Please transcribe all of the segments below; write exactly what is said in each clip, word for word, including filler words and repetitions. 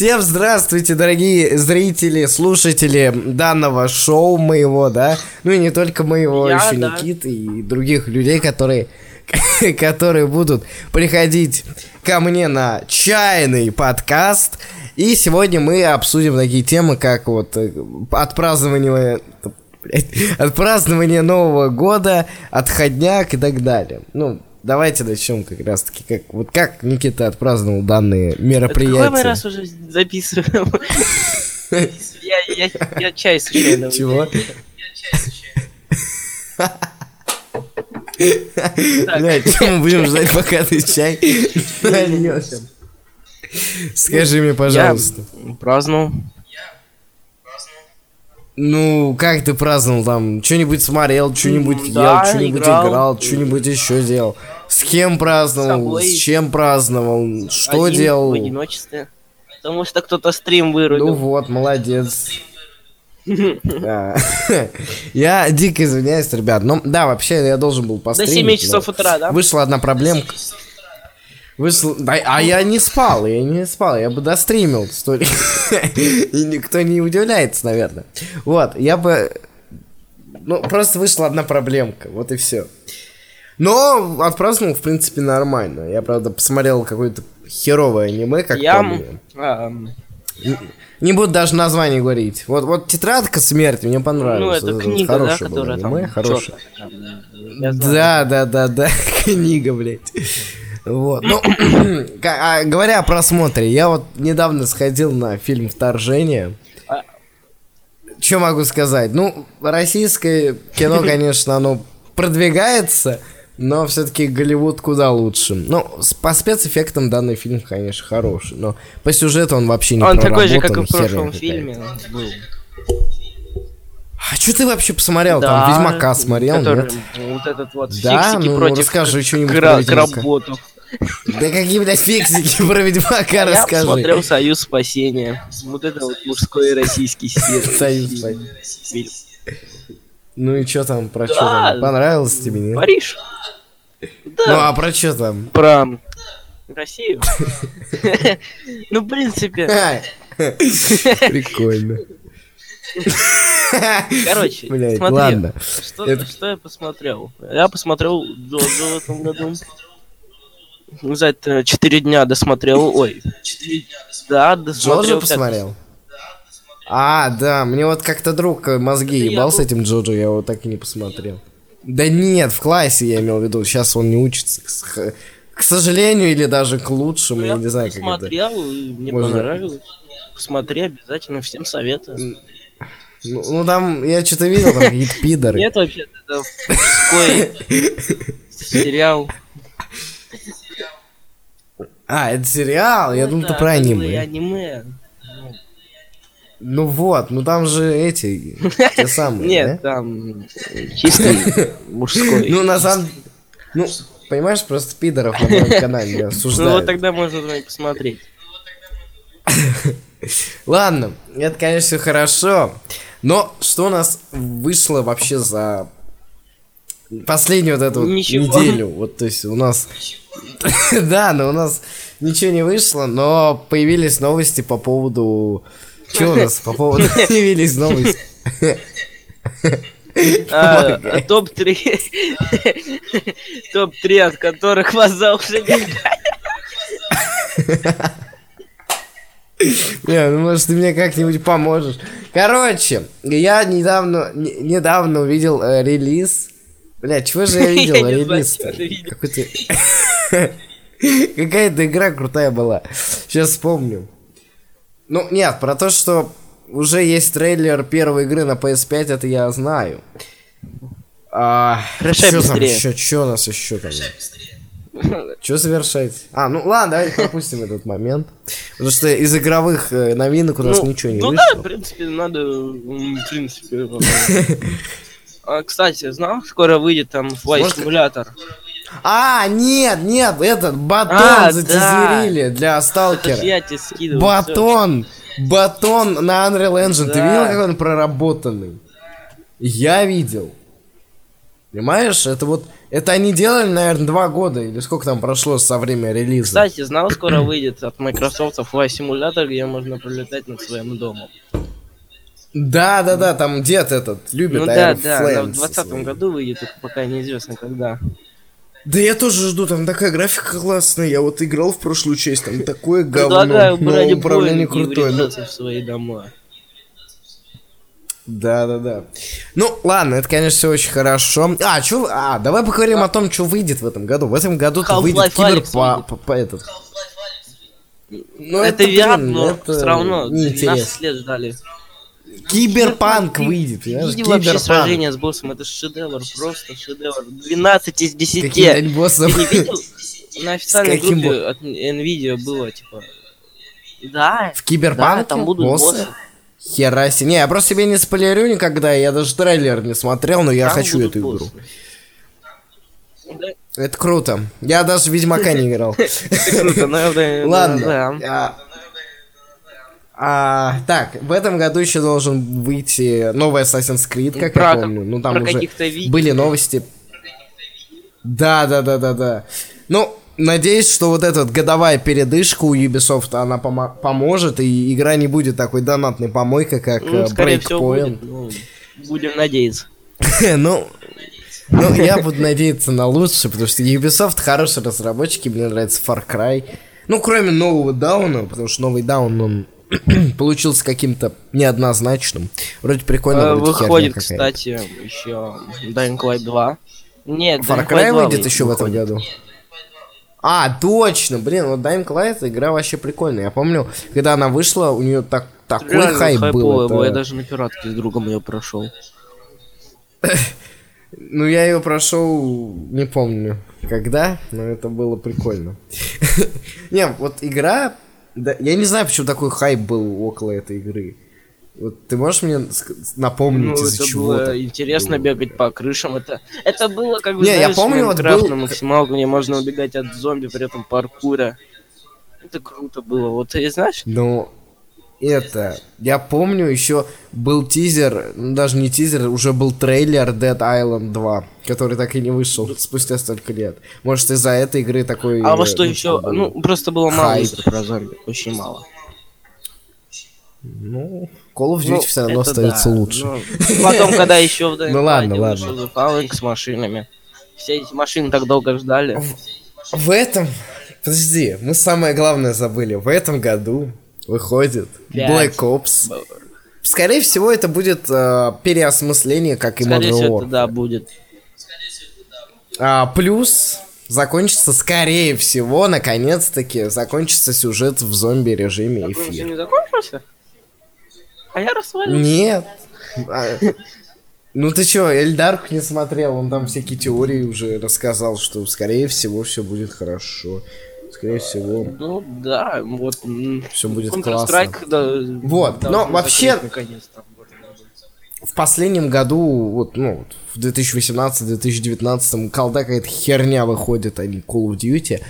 Всем здравствуйте, дорогие зрители, слушатели данного шоу моего, да? Ну и не только моего, Я, еще да. Никиты и других людей, которые, которые будут приходить ко мне на чайный подкаст. И сегодня мы обсудим такие темы, как вот отпразднование... От празднования Нового года, отходняк и так далее. Ну, давайте начнем как раз таки как, вот как Никита отпраздновал данные мероприятия. Это какой мы раз уже записываем? Я чай случайно. Чего? Я чай случайно. Бля, чем мы будем ждать, пока ты чай нальёшь? Скажи мне, пожалуйста. Я праздновал. Ну, как ты праздновал там? Что-нибудь смотрел, что-нибудь да, ел, что-нибудь играл, играл что-нибудь еще делал. С кем праздновал, с, с чем праздновал, с... что Один, делал? В одиночестве. Потому что кто-то стрим вырубил. Ну вот, молодец. Я дико извиняюсь, ребят. Ну да, вообще я должен был постримить. До семи часов утра, да? Вышла одна проблемка. Вышел... А я не спал, я не спал, я бы достримил столько. И никто не удивляется, наверное. Вот, я бы... Ну, просто вышла одна проблемка, вот и все. Но отпраздновал, в принципе, нормально. Я, правда, посмотрел какое-то херовое аниме, как помню. Не буду даже название говорить. Вот, вот «Тетрадка смерти» мне понравилась. Ну, это книга, да, которая там... Хорошая. Да, да, да, да, книга, блядь. Вот. Ну, а, говоря о просмотре, я вот недавно сходил на фильм «Вторжение». А... Что могу сказать? Ну, российское кино, конечно, оно продвигается, но все-таки Голливуд куда лучше. Ну, по спецэффектам данный фильм, конечно, хороший, но по сюжету он вообще не проработан. Он такой же, как и в прошлом фильме. А что ты вообще посмотрел? Да, там «Ведьмака» смотрел, который, нет? Вот этот вот да? «Фиксики» ну, против... Да, расскажи что-нибудь про «Ведьмака». Да какие, блядь, «Фиксики» про «Ведьмака» расскажи. Я посмотрел «Союз спасения». Вот это вот мужской российский сервис. «Союз спасения». Ну и что там, про что там? Понравилось тебе, нет? Париж. Да. Ну а про что там? Про Россию. Ну, в принципе. Прикольно. Короче, блядь, смотри, ладно. Что, это... что я посмотрел? Я посмотрел Джокера в этом году. За это четыре дня досмотрел. Ой, четыре дня досмотрел. Да, досмотрел. Джоджо посмотрел? А, да, мне вот как-то друг мозги это ебал я... с этим Джоджо, я его так и не посмотрел. Да нет, в классе я имел в виду, сейчас он не учится. К, к сожалению, или даже к лучшему, я, я не знаю, как это. Я посмотрел, мне Можно... понравилось. Посмотри, обязательно, всем советую. Ну, ну там, я что-то видел, там какие-то пидоры. Нет, вообще-то, это мужской сериал. А, это сериал? Я думал, это про аниме. Ну вот, ну там же эти, те самые, нет, там чистый мужской. Ну, на самом... Ну, понимаешь, просто пидоров на моем канале осуждают. Ну вот тогда можно посмотреть. Ладно, это, конечно, хорошо, но что у нас вышло вообще за последнюю вот эту ничего. неделю? Вот, то есть у нас... Да, но у нас ничего не вышло, но появились новости по поводу... Чего у нас по поводу... Появились новости. Топ-три. Топ-три, от которых вас заушили. Бля, ну может ты мне как-нибудь поможешь. Короче, я недавно не, недавно увидел э, релиз. Бля, чего же я видел релиз-то? Какая-то игра крутая была. Сейчас вспомню. Ну нет, про то, что уже есть трейлер первой игры на пэ эс пять, это я знаю. Что там еще? Что у нас еще там? Чё совершать? А, ну ладно, давайте пропустим этот момент. Потому что из игровых новинок у нас ну, ничего не ну вышло. Ну да, в принципе, надо... В принципе... А, кстати, знал, скоро выйдет там Flight Simulator. А, нет, нет, этот батон а, затизерили да. для сталкера. Я тебе скидывал, батон! Всё. Батон на Unreal Engine. Да. Ты видел, как он проработанный? Я видел. Понимаешь, это вот, это они делали, наверное, два года, или сколько там прошло со времени релиза. Кстати, знал, скоро выйдет от Microsoft флай-симулятор, где можно пролетать над своим домом. Да, да, да, там дед этот любит. Ну да, да, да, в двадцатом году выйдет, пока неизвестно когда. Да я тоже жду, там такая графика классная, я вот играл в прошлую часть, там такое говно, но управление крутое. Предлагаю в свои дома. Да-да-да. Ну, ладно, это, конечно, все очень хорошо. А, чё... А, давай поговорим а. о том, что выйдет в этом году. В этом году выйдет Киберпанк... Half-Life Alyx. Ну, это, это верно, блин, но это все равно двенадцать лет ждали. Киберпанк выйдет. Видел вообще сражение с боссом? Это шедевр, просто шедевр. двенадцать из десяти. Каким-нибудь боссом? Ты не видел? На официальной группе бо... от Nvidia было, типа... Да. В Киберпанке да, там будут боссы? боссы. Хера себе. Не, я просто себе не спойлерю никогда, я даже трейлер не смотрел, но я там хочу эту игру. Да. Это круто. Я даже Ведьмака не играл. Ладно. Так, в этом году еще должен выйти новый Assassin's Creed, как я помню. Ну там уже были новости. Да, да, да, да, да. Ну, надеюсь, что вот эта годовая передышка у Ubisoft, она помо- поможет, и игра не будет такой донатной помойкой, как ну, Breakpoint. Ну, будем надеяться. ну, ну, я буду надеяться на лучшее, потому что Ubisoft хорошие разработчики, мне нравится Far Cry. Ну, кроме нового Дауна, потому что новый Даун, он получился каким-то неоднозначным. Вроде прикольно. Выходит, кстати, еще Dying Light два. Нет, Far Cry выйдет еще в этом году. А, точно, блин, вот Dying Light игра вообще прикольная. Я помню, когда она вышла, у нее так, такой реально хайп был. Это... Я даже на пиратке с другом ее прошел. Ну, я ее прошел, не помню, когда, но это было прикольно. Не, вот игра... Я не знаю, почему такой хайп был около этой игры. Вот ты можешь мне напомнить, ну, из-за чего? Было интересно было бегать по крышам. Это, это было как бы, не, знаешь, я помню, Майнкрафт вот был... на максималку, где можно убегать от зомби, при этом паркура. Это круто было. Вот ты знаешь? Ну, это... Я помню, еще был тизер, ну, даже не тизер, уже был трейлер Dead Island два, который так и не вышел спустя столько лет. Может, из-за этой игры такой... А во что ну, еще? Был... Ну, просто было мало игр про зомби. Очень мало. Ну, Call of Duty ну, все равно остается да. лучше. Ну, потом, когда еще в Dying Light Alyx с машинами. Все эти машины так долго ждали. В, в этом... Подожди, мы самое главное забыли. В этом году выходит Black Ops. Скорее всего, это будет э, переосмысление, как и Modern Warfare. Да, будет. А, плюс... Закончится, скорее всего, наконец-таки, закончится сюжет в зомби-режиме эфир. Он еще не закончился? А я расслабился. Нет. Ну ты чё, Эльдарку не смотрел, он там всякие теории уже рассказал, что, скорее всего, все будет хорошо. Скорее всего. Ну да, вот. Все будет классно. Вот, но вообще... В последнем году, вот, ну, в две тысячи восемнадцатом - две тысячи девятнадцатом колда какая-то херня выходит, а не Call of Duty.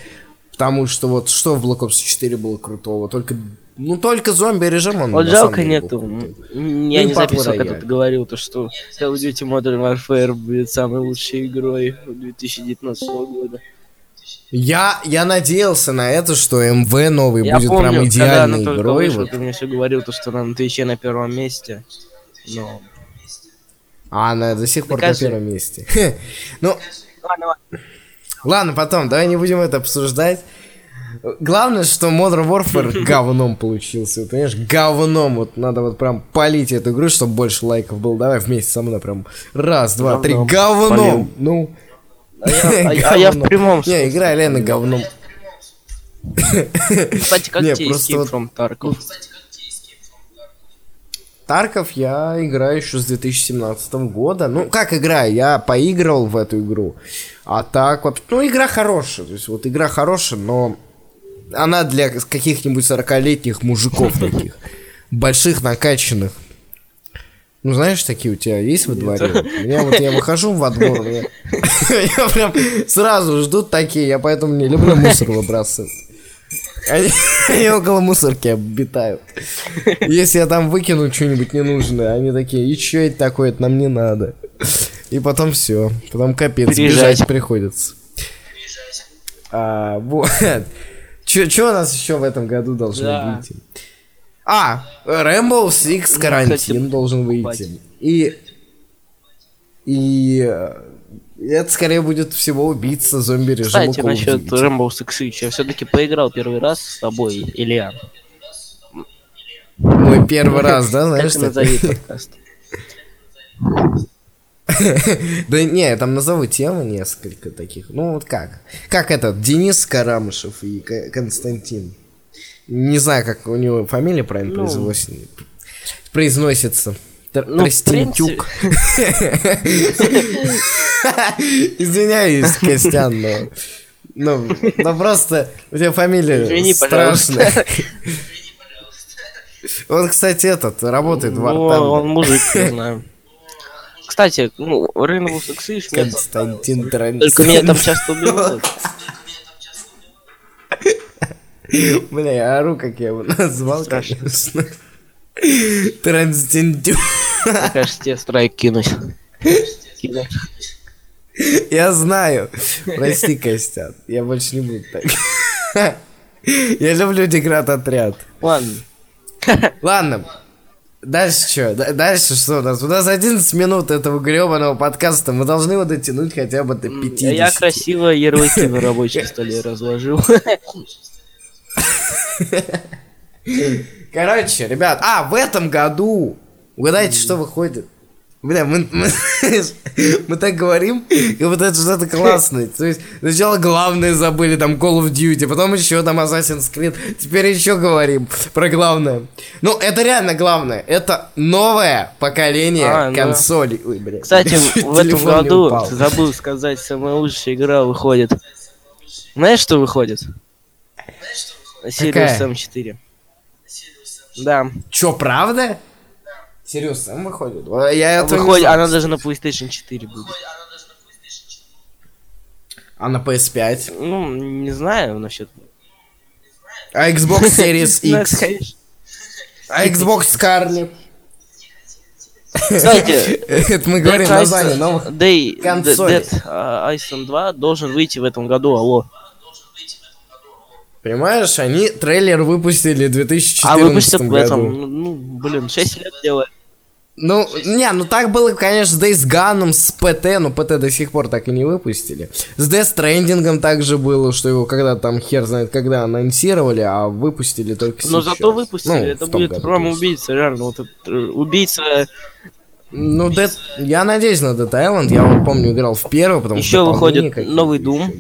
Потому что вот что в Black Ops четыре было крутого, только, ну, только зомби-режим он вот на самом деле был крутой. Жалко нету, я не записывал, когда ты говорил, то, что Call of Duty Modern Warfare будет самой лучшей игрой две тысячи девятнадцатого года. Я, я надеялся на это, что эм вэ новый я будет помню, прям идеальной игрой. Я помню, вышла, вот. Ты мне все говорил, то, что она на Твиче на первом месте, но... А, она до сих пор на первом месте. Ну, ладно, потом, давай не будем это обсуждать. Главное, что Modern Warfare говном получился, понимаешь, говном. Вот надо вот прям полить эту игру, чтобы больше лайков было. Давай вместе со мной прям раз, два, три, говном. Ну, а я в прямом. Не, игра реально говном. Кстати, как тебе Escape from Tarkov? Тарков я играю еще с две тысячи семнадцатого года. Ну, как играю? Я поиграл в эту игру. А так вообще... Ну, игра хорошая. То есть, вот игра хорошая, но... Она для каких-нибудь сорокалетних мужиков таких. Больших, накачанных. Ну, знаешь, такие у тебя есть во дворе? У меня вот, я выхожу во двор, меня прям сразу ждут такие. Я поэтому не люблю мусор выбрасывать. Они около мусорки обитают. Если я там выкину что-нибудь ненужное, они такие, и чё это такое, это нам не надо. И потом все. Потом капец, Переезжать. бежать приходится. Переезжать. А, вот. Че нас еще в этом году должно да. выйти? А, Rainbow Six Quarantine должен выйти. И... И... Это скорее будет всего убийца зомби режима. Кстати, насчет Rainbow Six, я все-таки поиграл первый раз с тобой, Илья. Мой первый раз, да, знаешь что? Назови подкаст. Да не, я там назову темы несколько таких. Ну вот как? Как этот Денис Карамышев и Константин. Не знаю, как у него фамилия правильно произносится. Произносится. Тростинтюк. Извиняюсь, Костян, но... Ну, ну просто у тебя фамилия Извини, страшная. Пожалуйста. Он, кстати, этот, работает ну, в Артане. Он мужик, я знаю. Кстати, ну, Rainbow Six Константин Транс. Только меня там часто убивают. Бля, я ору, как я его назвал, конечно. Транстендю. Мне кажется, тебе страйк кинуть. Я знаю. Прости, Костян. Я больше не буду так. Я люблю деград-отряд. Ладно. Ладно. Дальше что? Дальше что у нас? У нас одиннадцать минут этого гребаного подкаста. Мы должны его дотянуть хотя бы до пятидесяти. Я красиво ярлыки на рабочем столе разложил. Короче, ребят, а, в этом году, угадайте, что выходит. Бля, мы, мы, мы так говорим, как будто это что-то классное. То есть сначала главное забыли, там, Call of Duty, потом еще там Assassin's Creed. Теперь еще говорим про главное. Ну, это реально главное. Это новое поколение а, консолей. Да. Ой, бля. Кстати, в этом году, забыл сказать, самая лучшая игра выходит. Знаешь, что выходит? Serious эм четыре. Да. Чё, правда? Да. Serious эм выходит? Я выходит, она даже на плейстейшн четыре будет. А на пи эс пять? Ну, не знаю насчет. А Xbox Series X? А Xbox Scarlet? Кстати, это мы говорим название новых консолей. Dead Island два должен выйти в этом году, алло. Понимаешь, они трейлер выпустили в две тысячи четырнадцатом году. А выпустят в этом, ну, блин, шесть лет делают. Ну, не, ну так было, конечно, с Days Gone, с пи ти, но пи ти до сих пор так и не выпустили. С Death Stranding также было, что его когда-то там хер знает когда анонсировали, а выпустили только сейчас. Но зато выпустили, ну, это будет прямо убийца, реально, вот это, убийца... Ну, убийца. Dead... я надеюсь на Dead Island, я вот помню, играл в первый, потому что... Еще выходит новый Doom.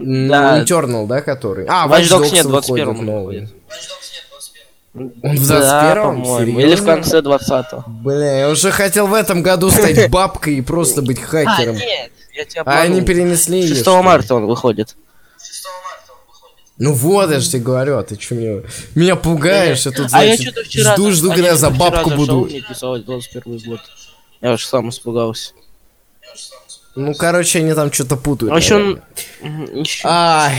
Да. Eternal, да, который? А, Watch Dogs нет, двадцать первого новый. Он в двадцать первом, по-моему, или в конце двадцатого. Бля, я уже хотел в этом году стать бабкой и просто быть хакером. А, нет, я тебя помню. А они перенесли её. шестого марта он выходит. шестого марта он выходит. Ну вот, я же тебе говорю, а ты чё мне... Меня пугаешь, я тут, значит, жду-жду, когда за бабку буду. А я что-то вчера зашёл, мне писалось двадцать первый год. Я уж сам испугался. Ну, короче, они там что-то путают. А, еще... а,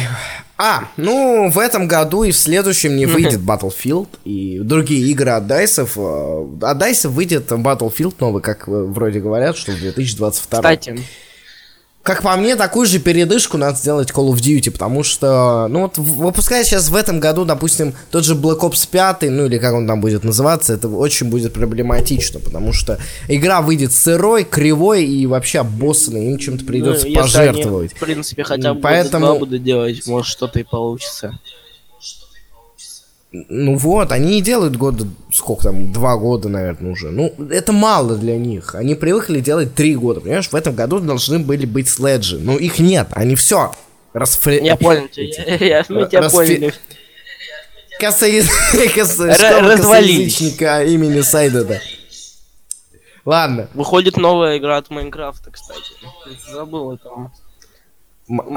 а, ну, в этом году и в следующем не выйдет Battlefield и другие игры от Дайсов. От Дайсов выйдет Battlefield новый, как вроде говорят, что в две тысячи двадцать втором. Кстати. Как по мне, такую же передышку надо сделать Call of Duty, потому что, ну вот, выпуская сейчас в этом году, допустим, тот же Блэк Опс пять, ну или как он там будет называться, это очень будет проблематично, потому что игра выйдет сырой, кривой и вообще обоссанной, им чем-то придется ну, пожертвовать. Они, в принципе, хотя бы поэтому... будут делать, может что-то и получится. Ну вот, они и делают года, сколько там, два года, наверное, уже. Ну, это мало для них. Они привыкли делать три года, понимаешь? В этом году должны были быть следжи. Но их нет, они все расфри... Я понял тебя, мы тебя поняли. Косоязычника имени Сайдеда. Ладно. Выходит новая игра от Майнкрафта, кстати. Забыл это.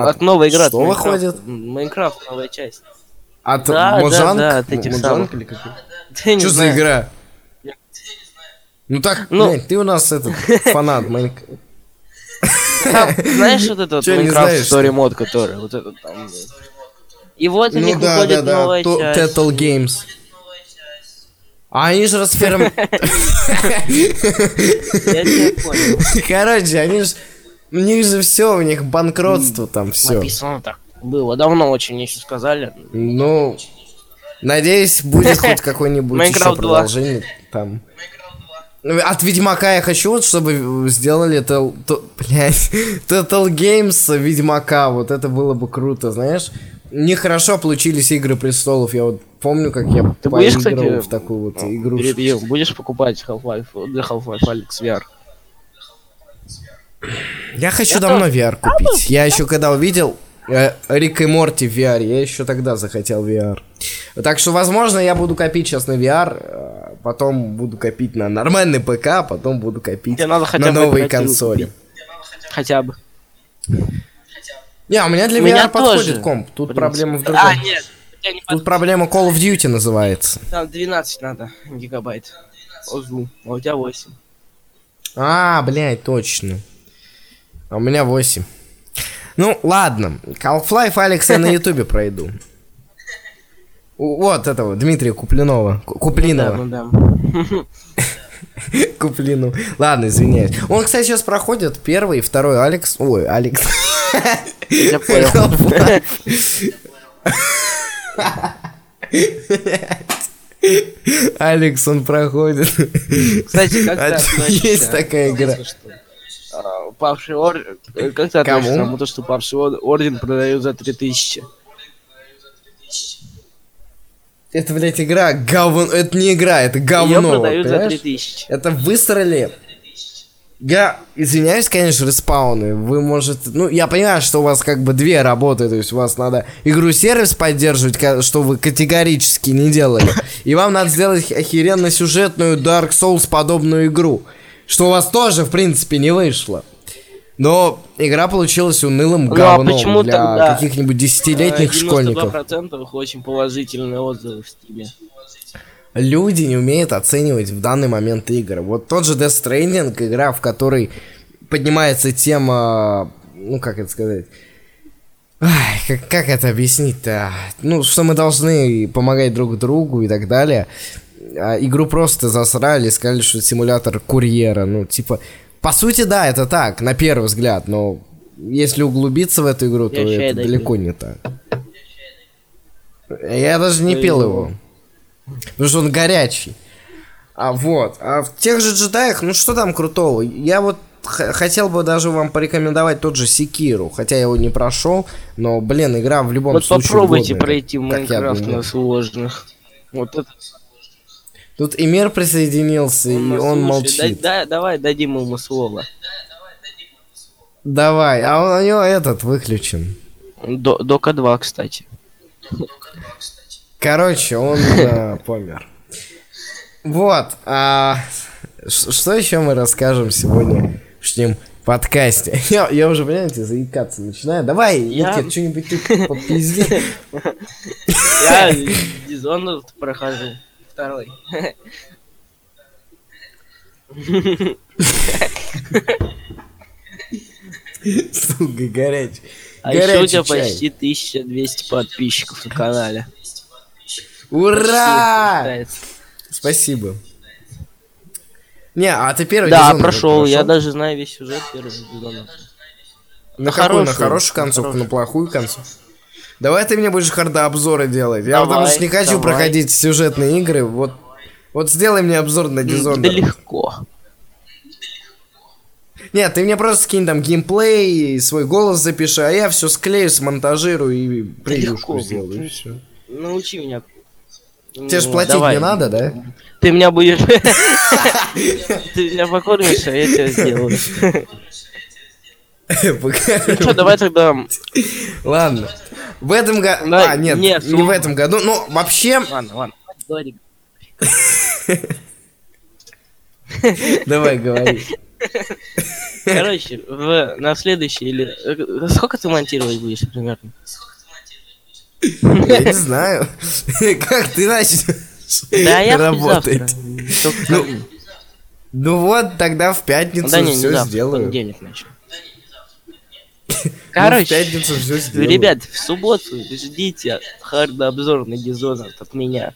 От новой игры от Майнкрафта. Что выходит? Майнкрафт, новая часть. От да, Моджанг? Да, да, от этих самых. Или как? Да, что за знаю. Игра? Я... Ну так, ну... блядь, ты у нас этот фанат Майнкрафт. Знаешь вот этот Майнкрафт Стори Мод, который вот этот там... И вот у них выходит новая часть. Turtle Games. А они же расфермы... Я не понял. Короче, они же... У них же все, у них банкротство там все. Написано так. Было давно очень, мне еще сказали. Ну... Надеюсь, будет хоть какое-нибудь еще продолжение там. От Ведьмака я хочу, вот, чтобы сделали тел... Блять. Total Games Ведьмака. Вот это было бы круто, знаешь? Нехорошо получились Игры Престолов. Я вот помню, как я ты поиграл будешь, кстати, в такую вот ну, игру. Перебью. Будешь покупать Half-Life для Half-Life Alyx ви ар? Я хочу я давно тоже... ви ар купить. Я еще когда увидел э, Рик и Морти в ви ар, я еще тогда захотел ви ар. Так что, возможно, я буду копить сейчас на ви ар, потом буду копить на нормальный ПК, потом буду копить на новые консоли. Хотя бы. Не, у меня для ви ар подходит комп. Тут проблема в другом. А, нет, тут проблема Call of Duty называется. Там двенадцать надо гигабайт. ОЗУ. А у тебя восемь. А, блядь, точно. А у меня восемь. Ну, ладно. Half-Life Alyx я на ютубе пройду. Вот этого, Дмитрия Куплинова. Куплинова. Куплину. Ладно, извиняюсь. Он, кстати, сейчас проходит первый и второй Alyx. Ой, Alyx. Я понял. Alyx, он проходит. Кстати, как ты относишься? Есть такая игра. Павший орден... Как ты относишься к тому, что павший орден продают за три тысячи? Это, блядь, игра говно. Это не игра, это говно. Её продают за три тысячи. Это высрали. Я извиняюсь, конечно, респауны. Вы, может... Ну, я понимаю, что у вас как бы две работы. То есть у вас надо игру-сервис поддерживать, что вы категорически не делали. И вам надо сделать охеренно сюжетную Dark Souls подобную игру. Что у вас тоже, в принципе, не вышло. Но игра получилась унылым ну, говном а для тогда? Каких-нибудь десятилетних школьников. девяносто два процента очень положительные отзывы в Steam. Люди не умеют оценивать в данный момент игры. Вот тот же Death Stranding, игра, в которой поднимается тема... Ну, как это сказать... Ах, как, как это объяснить-то? Ну, что мы должны помогать друг другу и так далее. А игру просто засрали, сказали, что симулятор курьера. Ну, типа... По сути, да, это так, на первый взгляд, но если углубиться в эту игру, то я это далеко не так. Я, я даже не пил его, потому что он горячий. А вот, а в тех же джедаях, ну что там крутого? Я вот х- хотел бы даже вам порекомендовать тот же Sekiro, хотя я его не прошел, но, блин, игра в любом вот случае попробуйте годная, пройти в Майнкрафт на сложных. Вот это... Тут Эмир присоединился, он и он слушает. Молчит. Да, да, давай дадим ему слово. Давай, а он, у него этот выключен. Дока два, кстати. Короче, он помер. Вот. Что еще мы расскажем сегодня в нем подкасте? Я уже, понимаете, заикаться начинаю. Давай, Никит, что-нибудь ты попизди. Я Dishonored прохожу. Второй. Сука, горячий. А еще у тебя почти тысяча двести подписчиков на канале. Ура! Спасибо. Не, а ты первый Dishonored. Да, прошел. Я даже знаю весь сюжет первого Dishonored. На какую? На хорошую концовку, на плохую концовку. Давай ты мне будешь харда-обзоры делать. Я давай, потому что не хочу давай. проходить сюжетные игры. Вот, вот сделай мне обзор на Dishonored. Да легко. Нет, ты мне просто скинь там геймплей, свой голос запиши, а я все склею, смонтажирую и превьюшку да сделаю. Все. Научи меня. Тебе же платить давай. не надо, да? Ты меня будешь... Ты меня покормишь, а я тебя сделаю. Ну что, давай тогда... Ладно. В этом году... Да, а, нет, нет, не в этом году. Ну, вообще... Ладно, ладно. Давай, говори. Короче, в... на следующий или... Сколько ты монтировать будешь, примерно? Я не знаю. Как ты начнешь работать? Ну вот, тогда в пятницу все сделаю. Да не, не завтра, короче, ну, ребят, в субботу ждите хард-обзор на Dishonored от меня.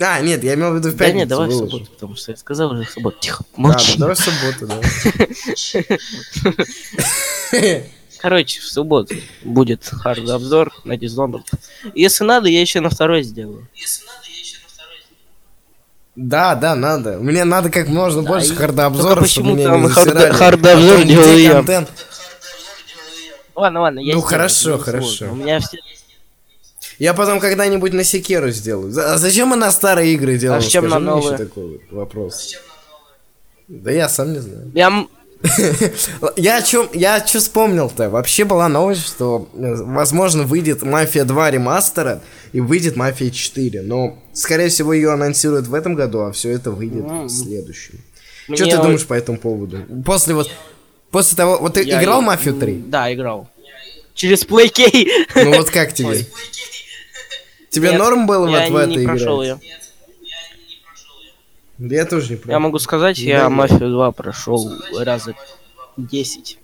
А, нет, я имел в виду в пятницу. Да нет, давай в субботу, потому что я сказал уже в субботу. Тихо, молчи. Да, давай в субботу, да. Короче, в субботу будет хард-обзор на Dishonored. Если надо, я еще на второй сделаю. Если надо, я еще на второй сделаю. Да, да, надо. Мне надо как можно да, больше хард-обзоров, чтобы меня не засирали. Хард-обзор делаю я. Ладно, ладно, я Ну хорошо, хорошо. У меня все... Я потом когда-нибудь на Sekiro сделаю. А зачем мы на старые игры делаем? А зачем Скажи на новые? Еще такой вопрос. Да я сам не знаю. Я... я чё, я чё вспомнил-то? Вообще была новость, что, возможно, выйдет Мафия два ремастера и выйдет Мафия четыре. Но, скорее всего, ее анонсируют в этом году, а все это выйдет mm. в следующем. Мне чё ты вот... думаешь по этому поводу? После вот... После того... Вот ты я играл в Мафию три? Да, играл. Через плейкей. Ну вот как тебе? Тебе Нет, норм было вот в это играть? Я не прошел ее. Я тоже не прошел. Я могу сказать, я да, Мафию два прошел раза десять.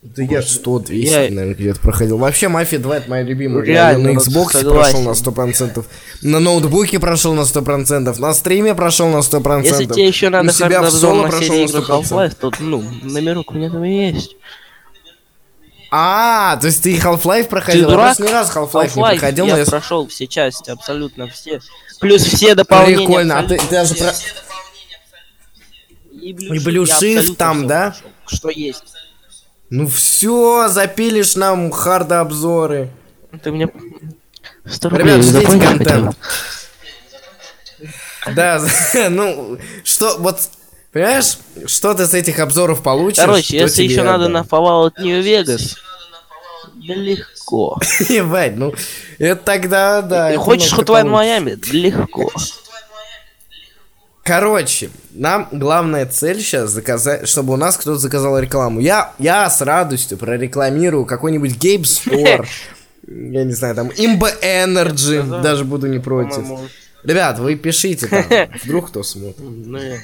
Да я сто двести, я... наверное, где-то проходил. Вообще, Мафия два это моя любимая. Я на Xbox прошел на сто процентов. На ноутбуке прошел на сто процентов. На стриме прошел на сто процентов. Если тебе еще надо хард-обзор на серии игры Half-Life, то, ну, номерок у меня там есть. А, то есть ты Half-Life проходил? Ты дурак? Я ни разу Half-Life не проходил. Я, я прошел все части, абсолютно все. Плюс все дополнения. Прикольно, а ты, ты даже про... И блюшив там, да? Прошел, что есть. Ну все, запилишь нам хард-обзоры. Ты мне... Ребят, ждите контент. Да, ну, что, вот... Понимаешь, что-то с этих обзоров получишь. Короче, если еще надо, надо на Fallout New Vegas, да легко. Ебать, ну, это тогда, да. Хочешь Hotline Miami? Легко. Короче, нам главная цель сейчас заказать, чтобы у нас кто-то заказал рекламу. Я, я с радостью прорекламирую какой-нибудь Game Store. Я не знаю, там, Imba Energy, даже буду не против. Ребят, вы пишите там, вдруг кто смотрит.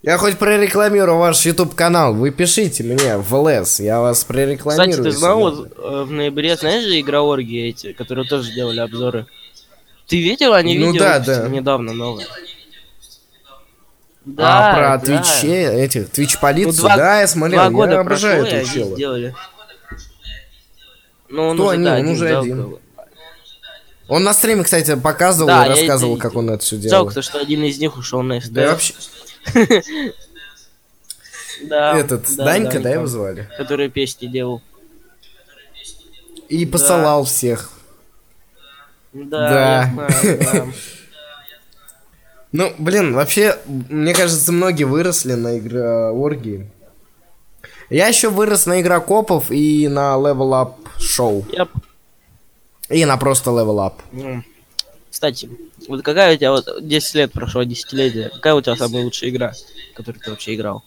Я хоть прорекламирую ваш YouTube-канал, вы пишите мне в ЛС, я вас прорекламирую. Кстати, ты знал, вот, в ноябре, знаешь же, игроорги эти, которые тоже делали обзоры? Ты видел, они ну, видео да, да. недавно новые? Да, а про да. твиче, эти, твич-полицию, ну, два, да, я смотрел, два года я обожаю прошло, это чело. Сделали. Ну, он Кто уже, да, он уже один. Кого. Он на стриме, кстати, показывал да, и рассказывал, я, как я, он это все делал. Жалко, что один из них ушел на эф тэ. Да вообще... Да, Этот, да, Данька, да, его звали? Который песни делал. И посылал да. всех. Да, да. Я знаю, да. Ну, блин, вообще, мне кажется, многие выросли на игрооргии. Я еще вырос на игрокопов и на Level Up шоу. Yep. И на просто Level Up. Кстати, вот какая у тебя, вот десять лет прошло, десятилетие, какая у тебя самая лучшая игра, в которую ты вообще играл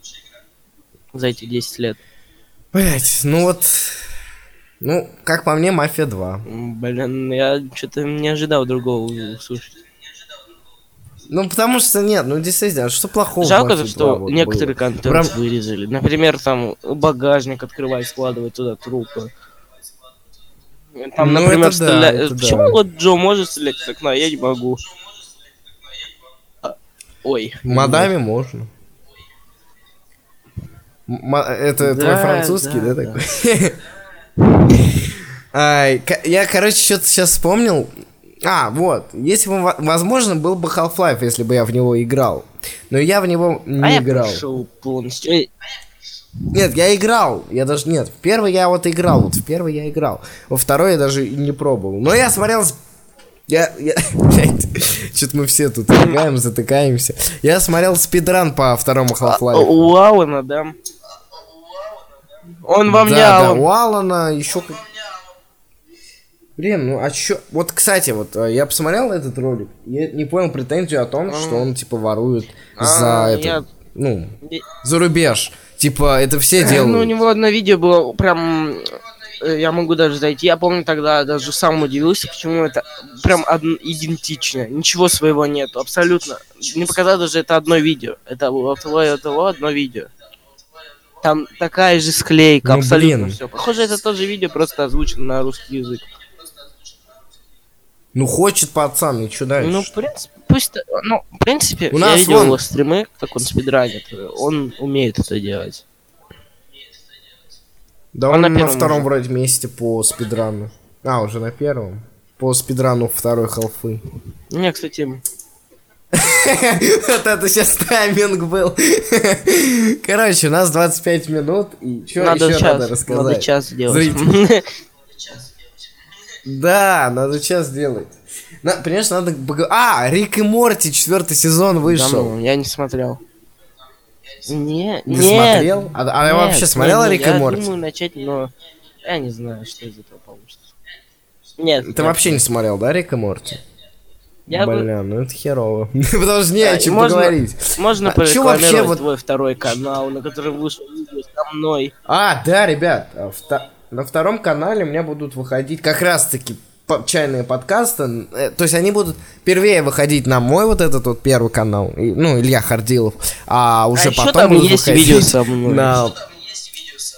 за эти десять лет? Блять, ну вот, ну, как по мне, Мафия два. Блин, я что-то не ожидал другого слушать. Ну, потому что нет, ну, действительно, что плохого? Жалко, то, что вот некоторые контент Прям... вырезали, например, там, багажник открывать, складывать туда трупы. Там, ну, например, стреляют. Да, Почему да. вот Джо может стрелять с окна, я не могу. Ой. Мадами нет. можно. М- это да, твой французский, да, да, да. такой? а, я, короче, что-то сейчас вспомнил. А, вот. Если бы, возможно, был бы Half-Life, если бы я в него играл. Но я в него не а играл. Я пошел полностью. Нет, я играл, я даже, нет, в первый я вот играл, вот в первый я играл, во второй я даже не пробовал, но я смотрел, я, я, что-то мы все тут играем, затыкаемся, я смотрел спидран по второму Half-Life. У Алана, да? Он во мне, да, да, у Алана еще... Блин, ну а чё... Вот, кстати, вот я посмотрел этот ролик, я не понял претензию о том, что он, типа, ворует за это, ну, за рубеж. Типа, это все делают. Ну, у него одно видео было прям... Я могу даже зайти. Я помню тогда, даже сам удивился, почему это прям од... идентично. Ничего своего нету, абсолютно. Мне показалось даже, это одно видео. Это у того одно видео. Там такая же склейка, ну, абсолютно все. Похоже, это тоже видео, просто озвучено на русский язык. Ну хочет пацан, и что дальше? Ну, в принципе, пусть, ну, в принципе, у я нас видел он... его стримы, как он спидранит, он умеет это делать. Да он, он на, на втором уже. Вроде месте по спидрану. А, уже на первом. По спидрану второй халфы. Не, кстати... Вот это сейчас тайминг был. Короче, у нас двадцать пять минут, и что еще надо рассказать? Надо час делать. Да, надо час делать. На, понимаешь, надо... А, Рик и Морти, четвертый сезон вышел. Да, я не смотрел. Не, не смотрел? А, а нет, я вообще смотрела Рик и Морти? Я думаю начать, но я не знаю, что из этого получится. Нет. Ты нет. вообще не смотрел, да, Рик и Морти? Я Бля, бы... ну это херово. Потому что не о чем можно, поговорить. Можно а, порекламировать вот... твой второй канал, на который вышел видео со мной. А, да, ребят, второй... На втором канале у меня будут выходить как раз-таки чайные подкасты. То есть они будут первее выходить на мой вот этот вот первый канал, ну, Илья Хардилов. А уже а потом там будут есть видео со мной. На... Там есть видео со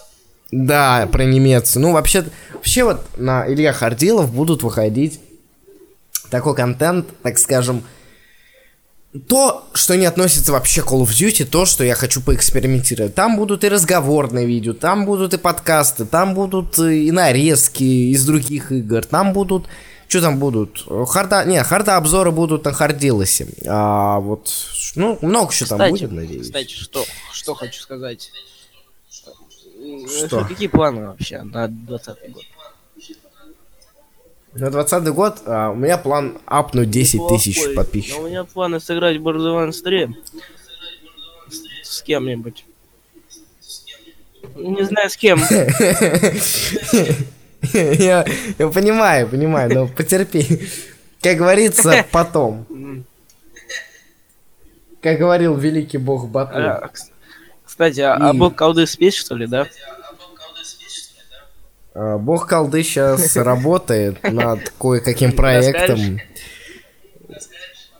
мной. Да, про немец. Ну, вообще, вообще вот на Илья Хардилов будут выходить такой контент, так скажем, то, что не относится вообще к Call of Duty, то, что я хочу поэкспериментировать. Там будут и разговорные видео, там будут и подкасты, там будут и нарезки из других игр, там будут... Что там будут? Харда... Не, харда-обзоры будут на Хардилосе. А вот... Ну, много чего там будет, надеюсь. Кстати, что, что хочу сказать. Что? Что? Какие планы вообще на двадцатый год? На двадцатый год а, у меня план апнуть десять тысяч подписчиков. У меня планы сыграть Бордован стрим с кем-нибудь. Не знаю с кем. Я понимаю, понимаю, но потерпи. Как говорится, потом. Как говорил великий бог Бату. Кстати, а бог колды спит, что ли, да? Бог колды сейчас работает над кое-каким проектом.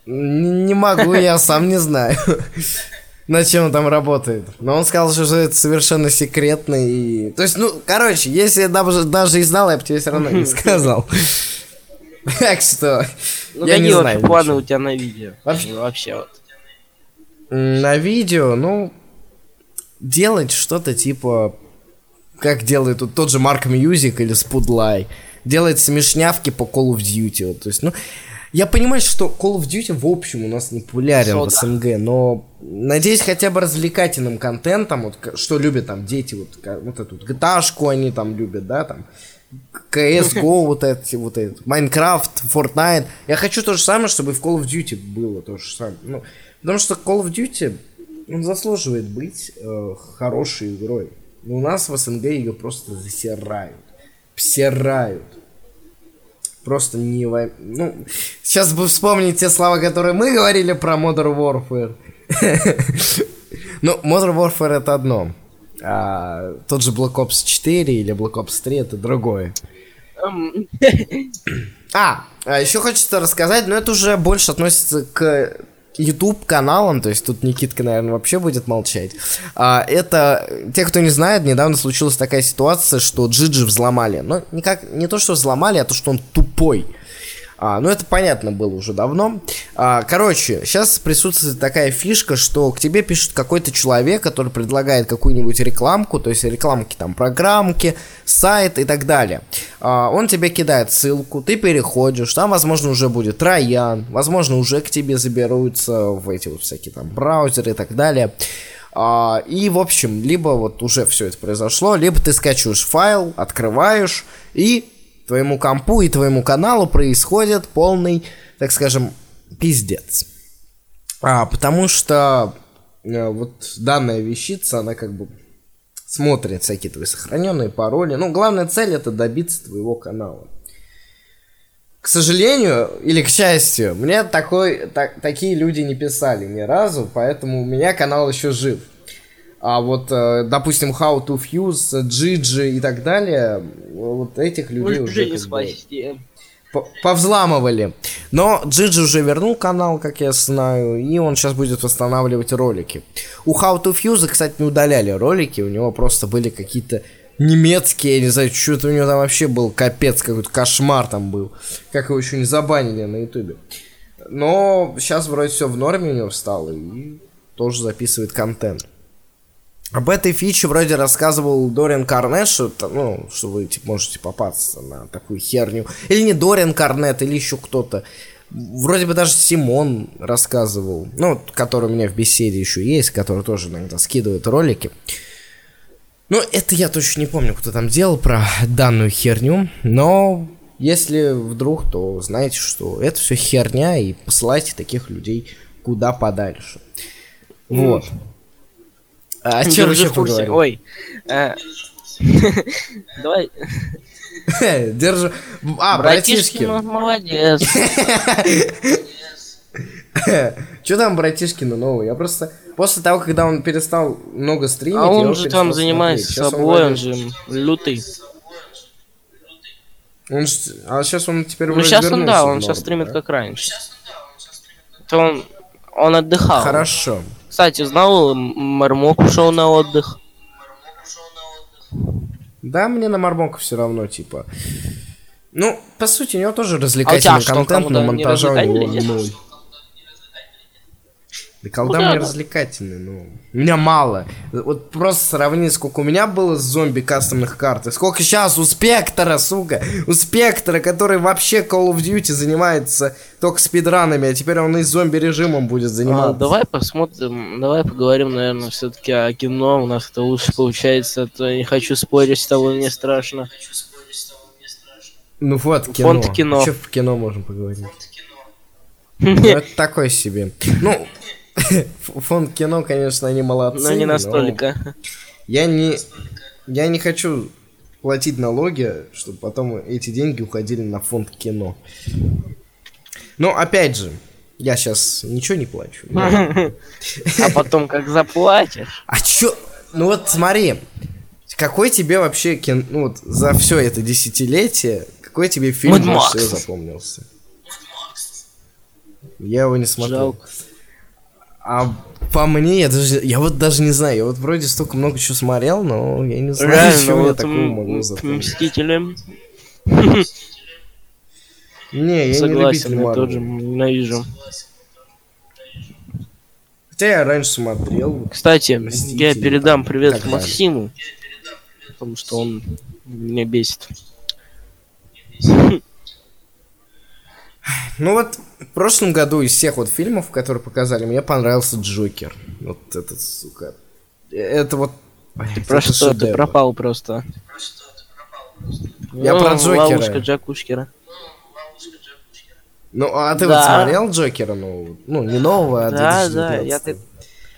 Не могу, я сам не знаю, над чем он там работает. Но он сказал, что это совершенно секретно и... То есть, ну, короче, если я даже и знал, я бы тебе все равно не сказал. Так что, я не знаю. Какие планы у тебя на видео? Вообще вот. На видео, ну, делать что-то типа... Как делает вот тот же Марк Мьюзик или Спудлай. Делает смешнявки по Call of Duty. Вот, то есть, ну, я понимаю, что Call of Duty в общем у нас не популярен в СНГ, но надеюсь хотя бы развлекательным контентом, вот, что любят там дети, вот, вот эту вот джи ти эй-шку они там любят, да, там си эс го, вот эти, вот это, Minecraft, Fortnite. Я хочу то же самое, чтобы и в Call of Duty было то же самое. Ну, потому что Call of Duty, он заслуживает быть э, хорошей игрой. Но у нас в СНГ ее просто засирают. Псирают. Просто не... Во... Ну, сейчас бы вспомнить те слова, которые мы говорили про Modern Warfare. Ну, Modern Warfare это одно. А тот же Блэк Опс четыре или Блэк Опс три это другое. А, еще хочется рассказать, но это уже больше относится к... YouTube каналом, то есть тут Никитка, наверное, вообще будет молчать. А, это, те, кто не знает, недавно случилась такая ситуация, что Джиджи взломали. Но никак, не то, что взломали, а то, что он тупой. А, ну, это понятно было уже давно. А, короче, сейчас присутствует такая фишка, что к тебе пишет какой-то человек, который предлагает какую-нибудь рекламку, то есть рекламки там, программки, сайт и так далее. А, он тебе кидает ссылку, ты переходишь, там, возможно, уже будет троян, возможно, уже к тебе заберутся в эти вот всякие там браузеры и так далее. А, и, в общем, либо вот уже все это произошло, либо ты скачиваешь файл, открываешь и... Твоему компу и твоему каналу происходит полный, так скажем, пиздец. А, потому что э, вот данная вещица, она как бы смотрит всякие твои сохраненные пароли. Ну, главная цель это добиться твоего канала. К сожалению, или к счастью, мне такой, так, такие люди не писали ни разу, поэтому у меня канал еще жив. А вот, допустим, How to Fuse, Джиджи и так далее, вот этих людей Ой, уже как бы, по- повзламывали. Но Джиджи уже вернул канал, как я знаю, и он сейчас будет восстанавливать ролики. У How to Fuse, кстати, не удаляли ролики, у него просто были какие-то немецкий, я не знаю, что-то у него там вообще был капец, какой-то кошмар там был. Как его еще не забанили на ютубе. Но сейчас вроде все в норме у него встало и тоже записывает контент. Об этой фиче вроде рассказывал Дориан Карнет, что, ну, что вы типа, можете попасться на такую херню. Или не Дориан Карнет, или еще кто-то. Вроде бы даже Симон рассказывал, ну, который у меня в беседе еще есть, который тоже иногда скидывает ролики. Ну, это я точно не помню, кто там делал про данную херню, но если вдруг, то знаете, что это все херня, и посылайте таких людей куда подальше. Вот. А о чем еще поговорим? Ой. Давай... Держу. А, братишки. Ну, молодец. Че там братишкину новый? Я просто после того, когда он перестал много стримить, а он же там занимается собой, он же лютый. Он же, а сейчас он теперь уже вернулся. Ну сейчас он да, он сейчас стримит как раньше. То он, он отдыхал. Хорошо. Кстати, знал, Мармок ушел на отдых. Да, мне на Мармока все равно, типа. Ну, по сути, у него тоже развлекательный а тебя, контент, но монтажа у него ноль. Да колдам не развлекательный, ну. У меня мало. Вот просто сравни, сколько у меня было зомби кастомных карт, и сколько сейчас у Спектра, сука. У Спектра, который вообще Call of Duty занимается только спидранами, а теперь он и зомби-режимом будет заниматься. А, давай посмотрим, давай поговорим, наверное, все-таки о кино. У нас это лучше получается, а то я не хочу спорить с тобой, мне страшно. Ну вот, кино. Фонд кино. Что в кино можем поговорить? Это такой себе. Ну... Фонд кино, конечно, они молодцы. Но не настолько. Но я не, я не хочу платить налоги, чтобы потом эти деньги уходили на фонд кино. Но опять же, я сейчас ничего не плачу. А потом как заплатишь? А чё? Ну вот смотри, какой тебе вообще кино, ну вот за все это десятилетие, какой тебе фильм больше всего запомнился? Я его не смотрел. А по мне, я даже, я вот даже не знаю, я вот вроде столько много чего смотрел, но я не знаю, реально, чего вот я такого м- могу запомнить. Мстителям. Не, я согласен, не любитель Марвел. Тоже ненавижу. Хотя я раньше смотрел. Кстати, Мстители, я передам там, привет так Максиму, так. потому что он меня бесит. Ну вот, в прошлом году из всех вот фильмов, которые показали, мне понравился Джокер. Вот этот, сука. Это вот... Ты про что? Ты пропал просто. Ты про что? Ты пропал просто. Я ну, про Джокера. Ловушка Джокушкера. Ну, а ты да. вот смотрел Джокера нового? Ну, не нового, а да, две тысячи девятнадцатого. Да, я ты...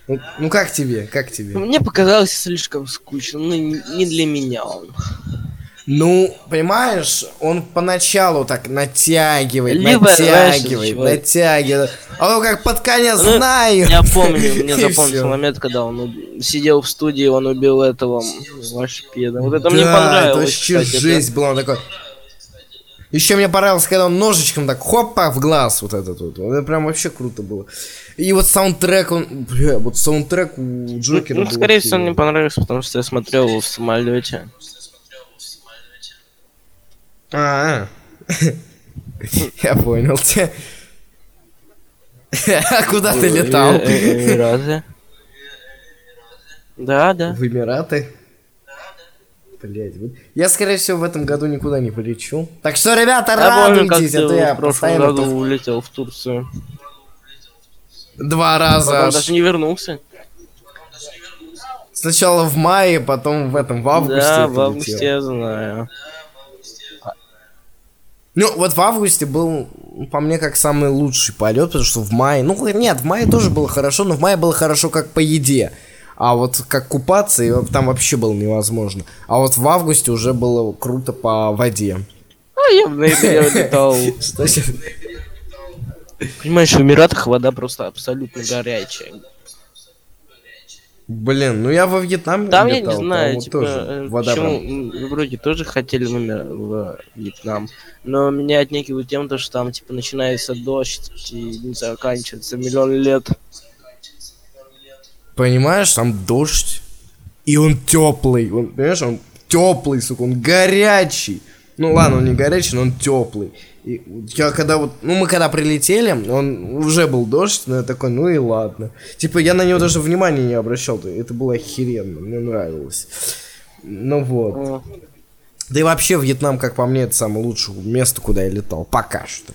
ну, ну, как тебе? Как тебе? Мне показалось слишком скучно. Ну, не для меня он. Ну, понимаешь, он поначалу так натягивает, либо, натягивает, знаешь, натягивает. А ну как под конец ну, знаю. Я помню, мне запомнился момент, когда он сидел в студии, он убил этого лошпеда. Вот это да, мне понравилось. Да, вообще кстати, жесть это... была, он такой. Еще мне понравилось, когда он ножичком так хопа в глаз вот этот вот. Это прям вообще круто было. И вот саундтрек, он, бля, вот саундтрек у Джокера. Ну, ну скорее всего, он мне понравился, потому что я смотрел его в самолете. А, я понял тебя. А куда ты летал? В Эмираты. Да, да. В Эмираты? Блять, я, скорее всего, в этом году никуда не полечу. Так что, ребята, радуйтесь, а то я в прошлом году улетел в Турцию. Два раза. Он даже не вернулся. Сначала в мае, потом в этом, в августе. Да, в августе, я знаю. Ну, вот в августе был, по мне, как самый лучший полет, потому что в мае... Ну, нет, в мае тоже было хорошо, но в мае было хорошо как по еде. А вот как купаться, там вообще было невозможно. А вот в августе уже было круто по воде. А я в ноябре летал. Понимаешь, в Эмиратах вода просто абсолютно горячая. Блин, ну я во Вьетнаме там летал, я не знаю, типа, тоже вода почему, вроде тоже хотели в Вьетнам, но меня отнекивают тем, что там типа начинается дождь и не заканчивается миллион лет. Понимаешь, там дождь, и он теплый, он, понимаешь, он теплый, сука, он горячий. Ну ладно, он не горячий, но он теплый. И я когда вот, ну мы когда прилетели, он уже был дождь, но я такой, ну и ладно. Типа я на него даже внимания не обращал, это было охеренно, мне нравилось. Ну вот. Да и вообще Вьетнам, как по мне, это самое лучшее место, куда я летал, пока что.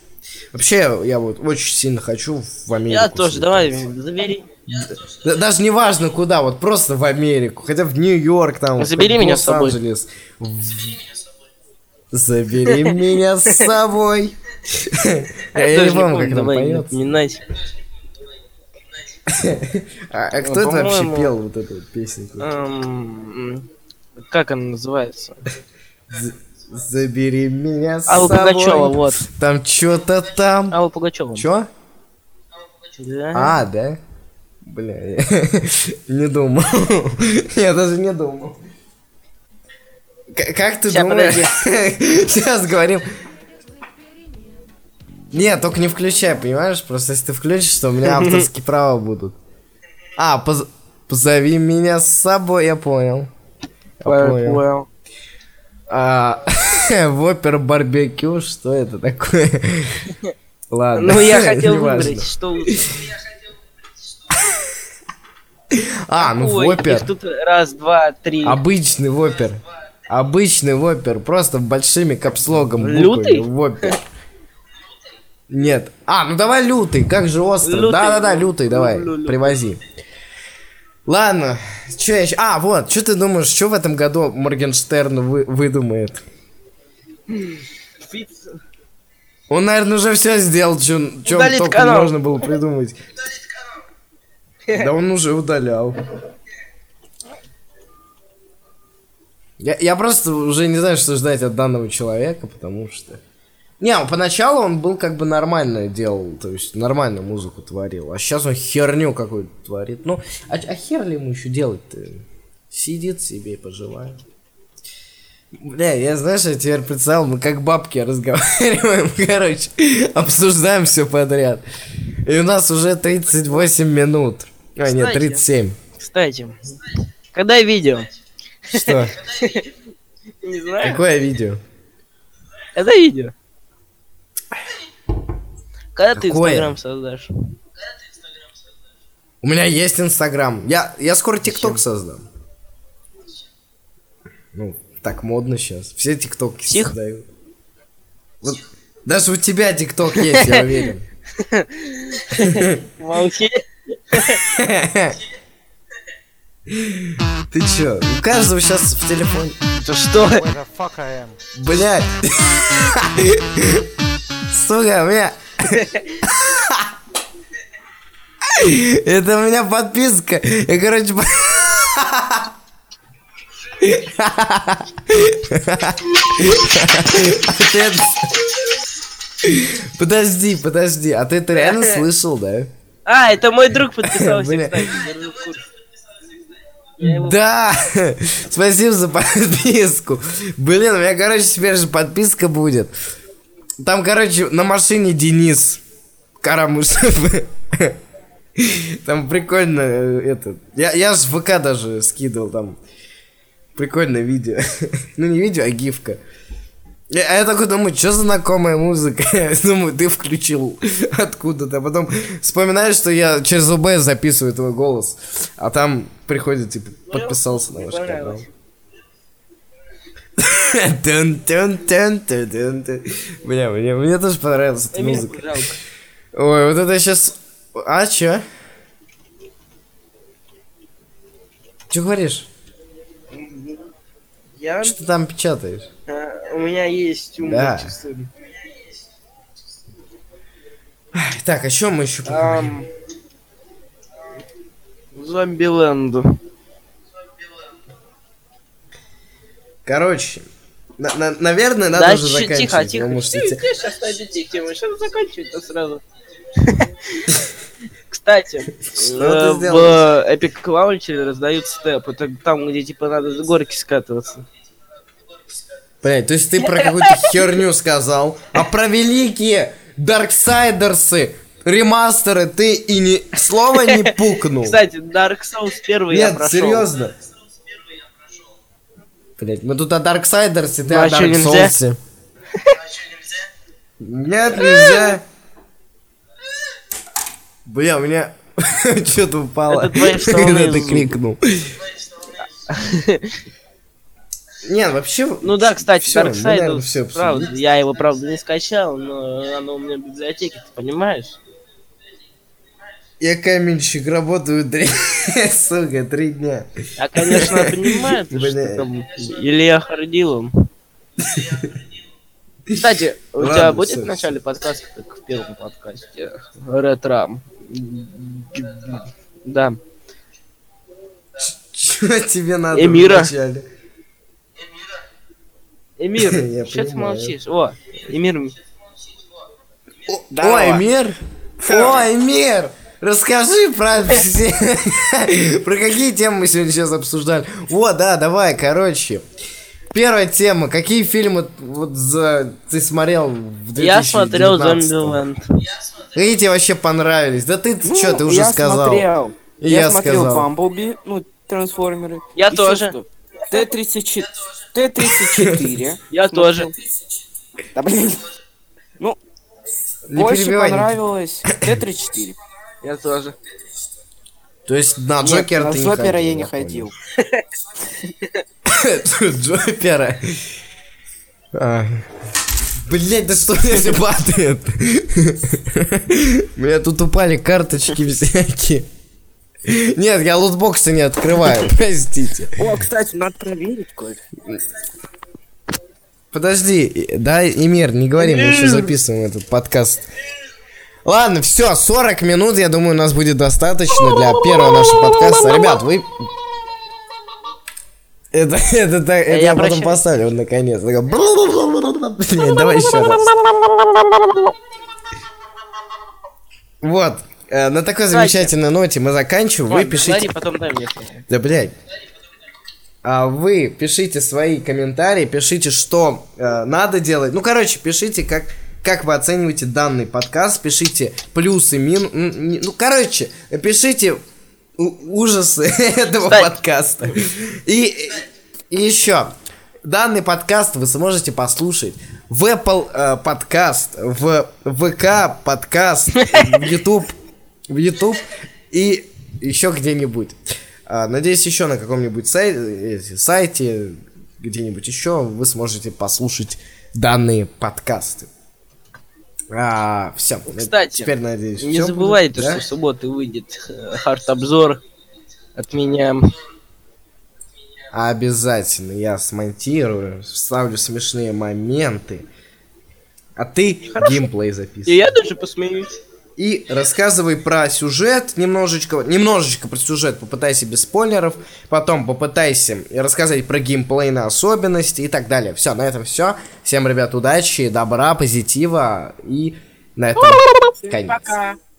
Вообще, я вот очень сильно хочу в Америку. Я тоже, слетать. Давай, забери. Да, даже не важно куда, вот просто в Америку, хотя в Нью-Йорк, там, забери в меня с собой. Лос-Анджелес. Забери меня с собой. Я не помню, как там поётся. Не найти. А кто это вообще пел вот эту песню? Как она называется? Забери меня с собой. Алла Пугачева, вот. Там что-то там. Алла Пугачева. Чё? А, да? Бля, не думал. Я даже не думал. Как ты думаешь? Сейчас говорим. Нет, только не включай, понимаешь? Просто если ты включишь, то у меня авторские права будут. А, позови меня с собой, я понял. Понял. Вопер барбекю, что это такое? Ладно. Ну я хотел выбрать, что лучше. А, ну вопер. Тут раз, два, три. Обычный вопер. Обычный вопер, просто большими капслогом. Лютый? Вопер. Нет. А, ну давай лютый, как же остро. Да-да-да, лютый, давай, привози. Ладно, что я еще... А, вот, что ты думаешь, что в этом году Моргенштерн вы... выдумает? Он, наверное, уже все сделал, чем только канал. Можно было придумать. Да он уже удалял. Я, я просто уже не знаю, что ждать от данного человека, потому что... Не, поначалу он был как бы нормально делал, то есть нормально музыку творил, а сейчас он херню какую-то творит. Ну, а, а хер ли ему еще делать-то? Сидит себе и пожелает. Бля, я, знаешь, я теперь представил, мы как бабки разговариваем, короче, обсуждаем все подряд. И у нас уже тридцать восемь минут. Кстати, а, нет, тридцать семь. Кстати, когда видео? Что? Не знаю. Какое видео? Это видео. Когда ты Инстаграм создашь? У меня есть Инстаграм. Я, я скоро ТикТок создам. Ну, так модно сейчас. Все ТикТоки создают. Вот, даже у тебя ТикТок есть, я уверен. Молчи. Ты чё? У каждого сейчас в телефоне. Это что? Блять. Сука, у меня... Это у меня подписка. Я, короче... Подожди, подожди. А ты это реально слышал, да? А, это мой друг подписался, кстати. Да, спасибо за подписку. Блин, у меня, короче, теперь же подписка будет. Там, короче, на машине Денис Карамышев. Там прикольно это. Я, я же в ВК даже скидывал там. Прикольное видео. Ну, не видео, а гифка. Я, а я такой думаю, что за знакомая музыка? Я думаю, ты включил откуда-то. А потом вспоминаешь, что я через ОБС записываю твой голос. А там приходит, типа, подписался на ваш канал. Бля, мне, мне тоже понравилась эта музыка. Ой, вот это сейчас... А, чё? Чё говоришь? Я... Что ты там печатаешь? А, у меня есть умные да. часы. Так, о чём мы ещё поговорим? Ам... Зомбиленду. Короче, на- на- наверное, надо да, уже ч- заканчивать. Тихо, тихо, потому, что тихо. Ты, ты сейчас найдите тему, сейчас заканчивать-то сразу. Кстати, в Эпик Лаунчере раздают степы, там, где типа надо с горки скатываться. Блять, то есть ты про какую-то херню сказал, а про великие Darksiders ремастеры ты и ни слова не пукнул. Кстати, Dark Souls первый я прошел. Нет, серьезно. Блять, мы тут о Darksiders, и ты ну, о а Dark Souls'е. Нет, нельзя. Бля, у меня что-то упало. Когда ты крикнул. Нет, вообще... Ну да, кстати, Darksiders, правда, я его, правда, не скачал, но оно у меня в библиотеке, ты понимаешь? Я каменщик, работаю три, сука, три дня. Я, конечно, понимаю, что там Илья Хардилов. Кстати, у тебя будет в начале подкаста, как в первом подкасте, ретро? Да. Чего тебе надо в начале? Эмир, что ты молчишь? О, Эмир. О, Эмир? О, Эмир! Расскажи про все, про какие темы мы сегодня сейчас обсуждали. О, да, давай, короче. Первая тема. Какие фильмы вот за... ты смотрел в две тысячи девятнадцатом? Я смотрел «Зомбиленд». Какие тебе вообще понравились? Да ты ну, что, ты уже я сказал. Смотрел. Я, я смотрел «Бамблби», ну, «Трансформеры». Я и тоже. Т тридцать четыре. Т тридцать четыре. Я тоже. Да, блин. Ну, больше понравилось Т тридцать четыре. Я тоже. То есть на Джокера Нет, ты на Джокера не ходил, я не ходил. Джокера. Блять, да что мне все падает? У меня тут упали карточки всякие. Нет, я лутбоксы не открываю, простите. О, кстати, надо проверить кое-что. Подожди, да, Эмир, не говори, мы еще записываем этот подкаст. Ладно, все, сорок минут, я думаю, у нас будет достаточно для первого нашего подкаста. Ребят, вы... Это, это, это, это я потом поставлю, вот, наконец. Давай еще раз. Вот, на такой замечательной ноте мы заканчиваем. Вы пишите... Да, блядь. Вы пишите свои комментарии, пишите, что надо делать. Ну, короче, пишите, как... Как вы оцениваете данный подкаст? Пишите плюсы, минусы. Ну, короче, пишите ужасы этого Стой. подкаста. И, и еще. Данный подкаст вы сможете послушать в Apple э, подкаст, в ВК подкаст, в YouTube, в YouTube и еще где-нибудь. Э, надеюсь, еще на каком-нибудь сайте, сайте, где-нибудь еще вы сможете послушать данные подкасты. А, все. Кстати, теперь, надеюсь, не забывайте, будет, что да? в субботу выйдет э, хард-обзор от меня. Обязательно. Я смонтирую, вставлю смешные моменты. А ты Хорошо. геймплей записывай. И я даже посмеюсь. И рассказывай про сюжет немножечко. Немножечко про сюжет. Попытайся без спойлеров. Потом попытайся рассказать про геймплейные особенности и так далее. Все, на этом все. Всем, ребят, удачи, добра, позитива. И на этом конец. Пока.